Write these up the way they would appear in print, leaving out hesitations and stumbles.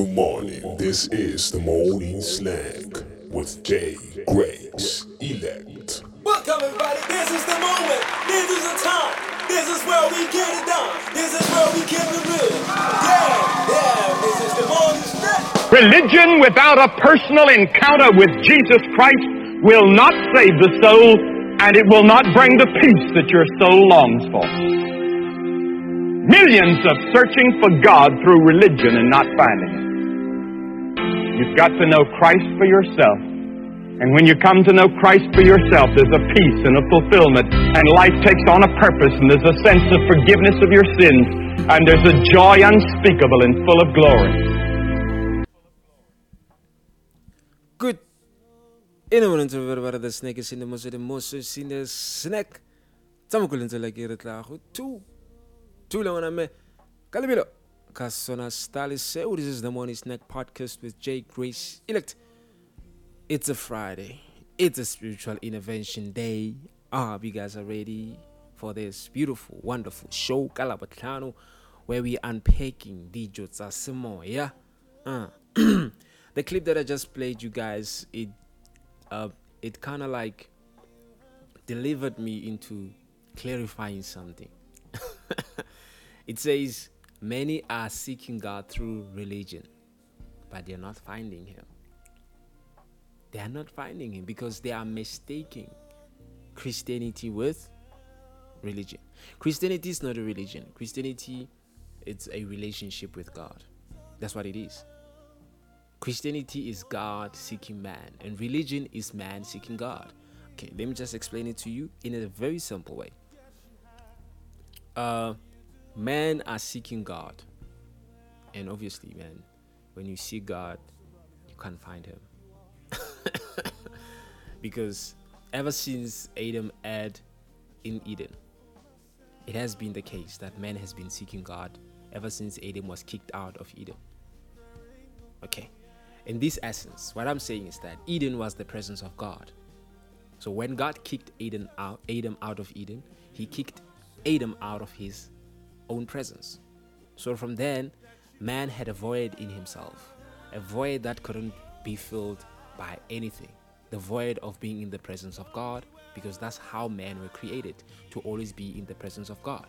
Good morning, this is the Morning Slang with Jay Grace, elect. Welcome everybody, this is the moment, this is the time, this is where we get it done, this is where we get the real. Yeah, this is the Morning Slang. Religion without a personal encounter with Jesus Christ will not save the soul, and it will not bring the peace that your soul longs for. Millions of searching for God through religion and not finding it. You've got to know Christ for yourself. And when you come to know Christ for yourself, there's a peace and a fulfillment, and life takes on a purpose, and there's a sense of forgiveness of your sins, and there's a joy unspeakable and full of glory. Good evening to everybody that's snack is in the Moses in the snack. Tamukulin to like it too. Tula waname kalibilo kasona stalise. This is the Morning Snack Podcast with Jay Grace Elect. It's a Friday. It's a spiritual intervention day. I hope you guys are ready for this beautiful, wonderful show kalabatlano, where we unpacking the jotsa simo. Yeah, the clip that I just played you guys, it kind of like delivered me into clarifying something. It says, many are seeking God through religion, but they're not finding Him. They are not finding Him because they are mistaking Christianity with religion. Christianity is not a religion. Christianity, it's a relationship with God. That's what it is. Christianity is God seeking man, and religion is man seeking God. Okay, let me just explain it to you in a very simple way. Men are seeking God, and obviously, man, when you see God, you can't find Him because ever since Adam had in Eden, it has been the case that man has been seeking God ever since Adam was kicked out of Eden. Okay, in this essence, what I'm saying is that Eden was the presence of God. So when God kicked Adam out of Eden, He kicked Adam out of his own presence. So from then, man had a void in himself, a void that couldn't be filled by anything, the void of being in the presence of God, because that's how men were created, to always be in the presence of God.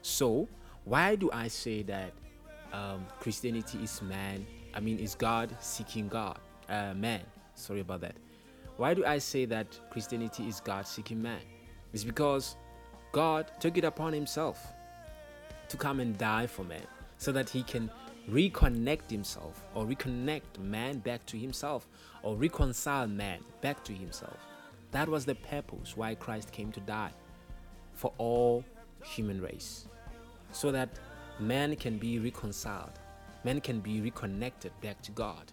So why do I say that Christianity is God seeking man? Sorry about that. Why do I say that Christianity is God seeking man? It's because God took it upon Himself to come and die for man, so that He can reconnect Himself, or reconnect man back to Himself, or reconcile man back to Himself. That was the purpose why Christ came to die for all human race, so that man can be reconciled, man can be reconnected back to God.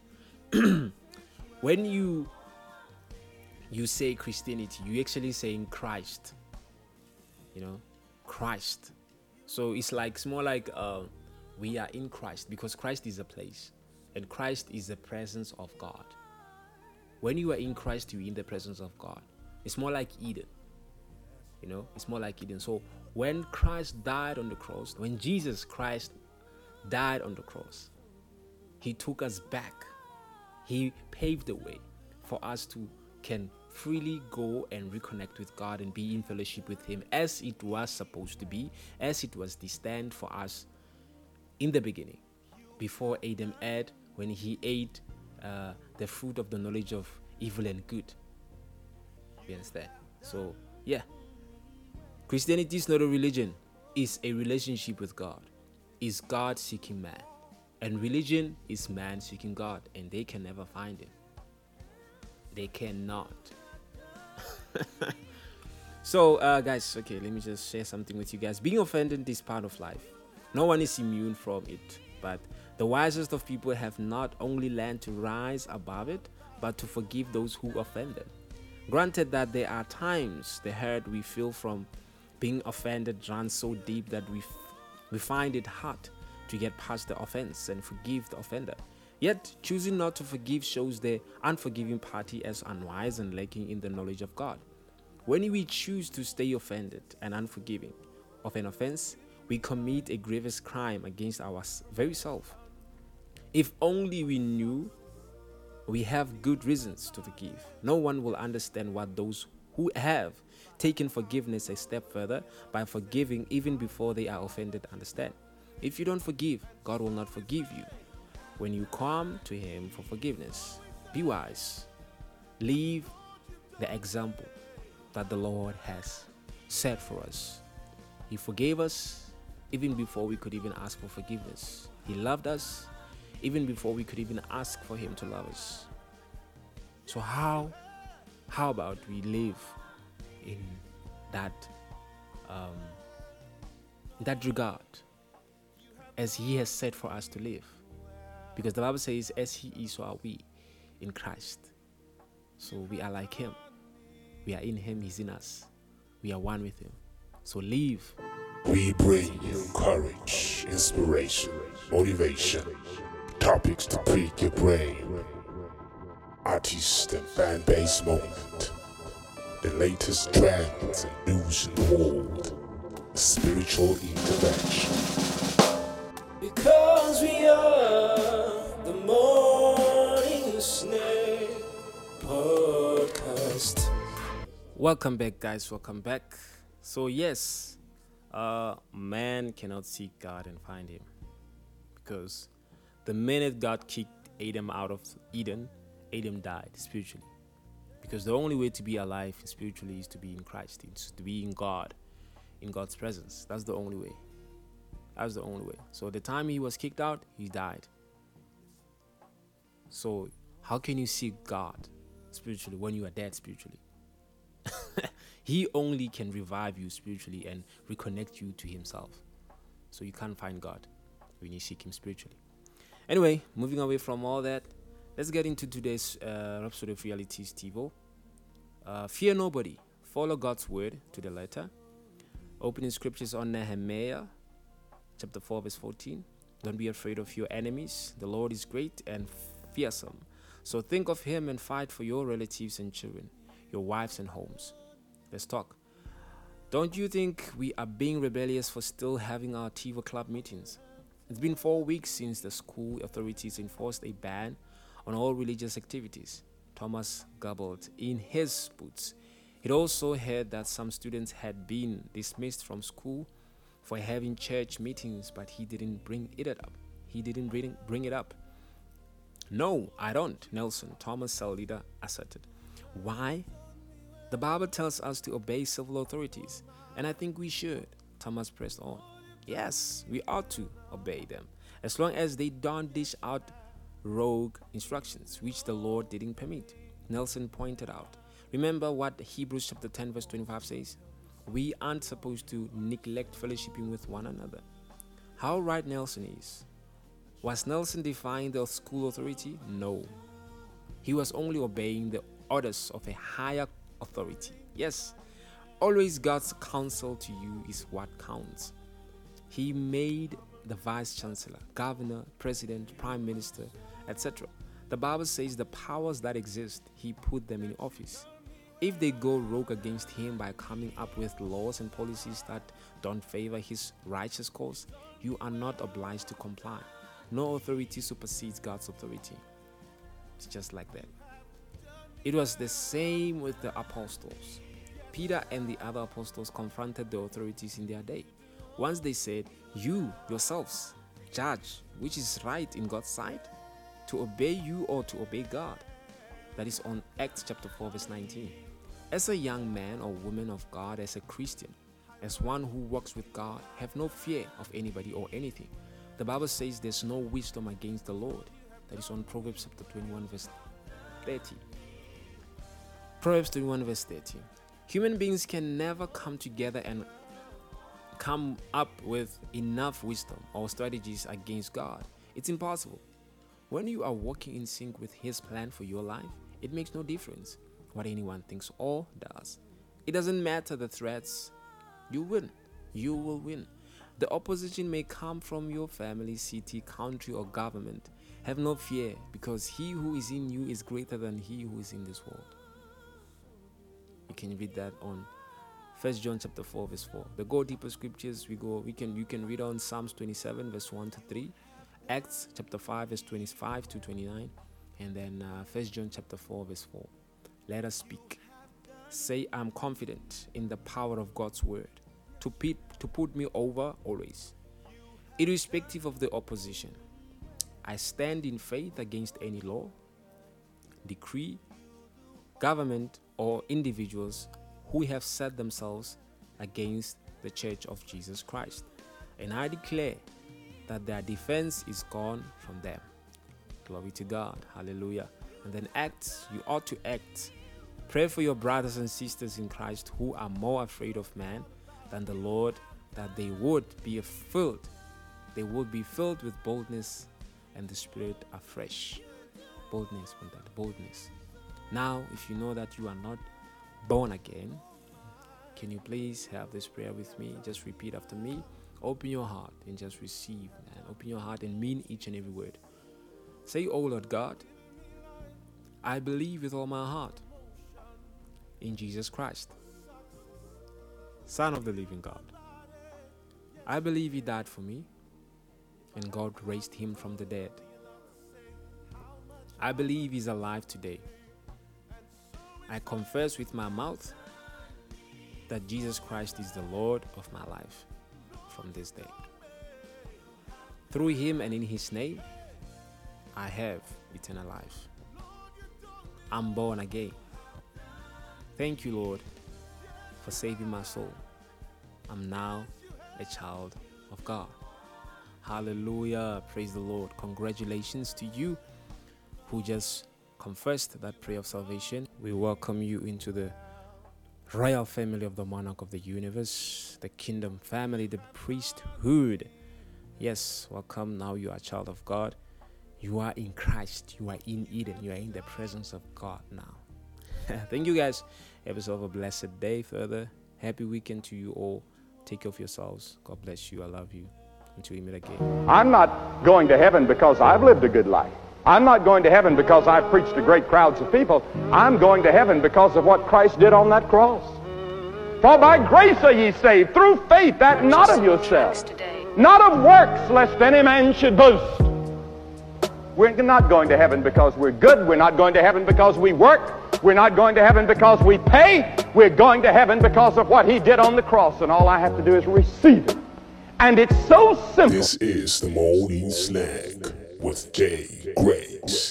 When you say Christianity, you're actually saying Christ. You know, Christ. So it's more like we are in Christ, because Christ is a place and Christ is the presence of God. When you are in Christ, you're in the presence of God. It's more like Eden. You know, it's more like Eden. So when Christ died on the cross, when Jesus Christ died on the cross, He took us back. He paved the way for us to can freely go and reconnect with God and be in fellowship with Him, as it was supposed to be, as it was destined for us in the beginning, before Adam ate, when he ate the fruit of the knowledge of evil and good. You understand? So yeah, Christianity is not a religion, it's a relationship with God. It's God seeking man, and religion is man seeking God, and they can never find Him. They cannot. So guys, okay, let me just share something with you guys. Being offended is part of life. No one is immune from it, but the wisest of people have not only learned to rise above it, but to forgive those who offend them. Granted that there are times the hurt we feel from being offended runs so deep that we find it hard to get past the offense and forgive the offender. Yet, choosing not to forgive shows the unforgiving party as unwise and lacking in the knowledge of God. When we choose to stay offended and unforgiving of an offense, we commit a grievous crime against our very self. If only we knew we have good reasons to forgive. No one will understand what those who have taken forgiveness a step further by forgiving even before they are offended understand. If you don't forgive, God will not forgive you. When you come to Him for forgiveness, be wise. Live the example that the Lord has set for us. He forgave us even before we could even ask for forgiveness. He loved us even before we could even ask for Him to love us. So how about we live in that regard as He has said for us to live? Because the Bible says, as He is, so are we in Christ. So we are like Him. We are in Him, He's in us. We are one with Him. So live. We bring you courage, inspiration, motivation, topics to pick your brain, artists and fan-based moment, the latest trends and news in the world, spiritual intervention. Because we are the Morning Snare Podcast. Welcome back, guys. Welcome back. So yes, man cannot seek God and find Him, because the minute God kicked Adam out of Eden, Adam died spiritually. Because the only way to be alive spiritually is to be in Christ, is to be in God, in God's presence. That's the only way. That's the only way. So the time he was kicked out, he died. So how can you seek God spiritually when you are dead spiritually? He only can revive you spiritually and reconnect you to Himself. So you can't find God when you seek Him spiritually. Anyway, moving away from all that, let's get into today's Rhapsody of Realities, Stevo. Fear nobody. Follow God's word to the letter. Opening scriptures on Nehemiah, chapter 4, verse 14. Don't be afraid of your enemies. The Lord is great and fearsome. So think of Him and fight for your relatives and children, your wives and homes. Let's talk. Don't you think we are being rebellious for still having our Tiva club meetings? It's been 4 weeks since the school authorities enforced a ban on all religious activities. Thomas gabbled in his boots. It also heard that some students had been dismissed from school for having church meetings, but he didn't bring it up. No, I don't, Nelson, Thomas cell leader asserted. Why? The Bible tells us to obey civil authorities, and I think we should, Thomas pressed on. Yes, we ought to obey them, as long as they don't dish out rogue instructions, which the Lord didn't permit, Nelson pointed out. Remember what Hebrews chapter 10 verse 25 says? We aren't supposed to neglect fellowshipping with one another. How right Nelson is. Was Nelson defying the school authority? No. He was only obeying the orders of a higher authority. Yes, always God's counsel to you is what counts. He made the vice chancellor, governor, president, prime minister, etc. The Bible says the powers that exist, He put them in office. If they go rogue against Him by coming up with laws and policies that don't favor His righteous cause, you are not obliged to comply. No authority supersedes God's authority. It's just like that. It was the same with the apostles. Peter and the other apostles confronted the authorities in their day. Once they said, you yourselves judge which is right in God's sight, to obey you or to obey God. That is on Acts chapter 4 verse 19. As a young man or woman of God, as a Christian, as one who walks with God, have no fear of anybody or anything. The Bible says there's no wisdom against the Lord. That is on Proverbs chapter 21 verse 30. Proverbs 21 verse 30. Human beings can never come together and come up with enough wisdom or strategies against God. It's impossible. When you are walking in sync with His plan for your life, it makes no difference what anyone thinks or does. It doesn't matter the threats. You win. You will win. The opposition may come from your family, city, country, or government. Have no fear, because He who is in you is greater than he who is in this world. You can read that on 1 John chapter 4 verse 4. The go deeper scriptures we go, you can read on Psalms 27 verse 1 to 3, Acts chapter 5 verse 25 to 29, and then 1 John chapter 4 verse 4. Let us speak. Say, I'm confident in the power of God's word to put me over always, irrespective of the opposition. I stand in faith against any law, decree, government, or individuals who have set themselves against the Church of Jesus Christ. And I declare that their defense is gone from them. Glory to God. Hallelujah. And then act. You ought to act. Pray for your brothers and sisters in Christ who are more afraid of man than the Lord, that they would be filled. They would be filled with boldness and the Spirit afresh. Boldness, boldness. Now, if you know that you are not born again, can you please have this prayer with me? Just repeat after me. Open your heart and just receive, man. Open your heart and mean each and every word. Say, oh Lord God, I believe with all my heart in Jesus Christ, Son of the living God. I believe he died for me and God raised him from the dead. I believe he's alive today. I confess with my mouth that Jesus Christ is the Lord of my life from this day. Through him and in his name, I have eternal life. I'm born again. Thank you, Lord, for saving my soul. I'm now a child of God. Hallelujah. Praise the Lord. Congratulations to you who just confessed that prayer of salvation. We welcome you into the royal family of the monarch of the universe, the kingdom family, the priesthood. Yes, welcome. Now you are a child of God. You are in Christ. You are in Eden. You are in the presence of God now. Thank you guys. Have yourself a blessed day further. Happy weekend to you all. Take care of yourselves. God bless you. I love you. Until we meet again. I'm not going to heaven because I've lived a good life. I'm not going to heaven because I've preached to great crowds of people. I'm going to heaven because of what Christ did on that cross. For by grace are ye saved, through faith, that not of yourselves, not of works, lest any man should boast. We're not going to heaven because we're good. We're not going to heaven because we work. We're not going to heaven because we pay. We're going to heaven because of what he did on the cross, and all I have to do is receive it. And it's so simple. This is the Morning Snack with Jay Grace.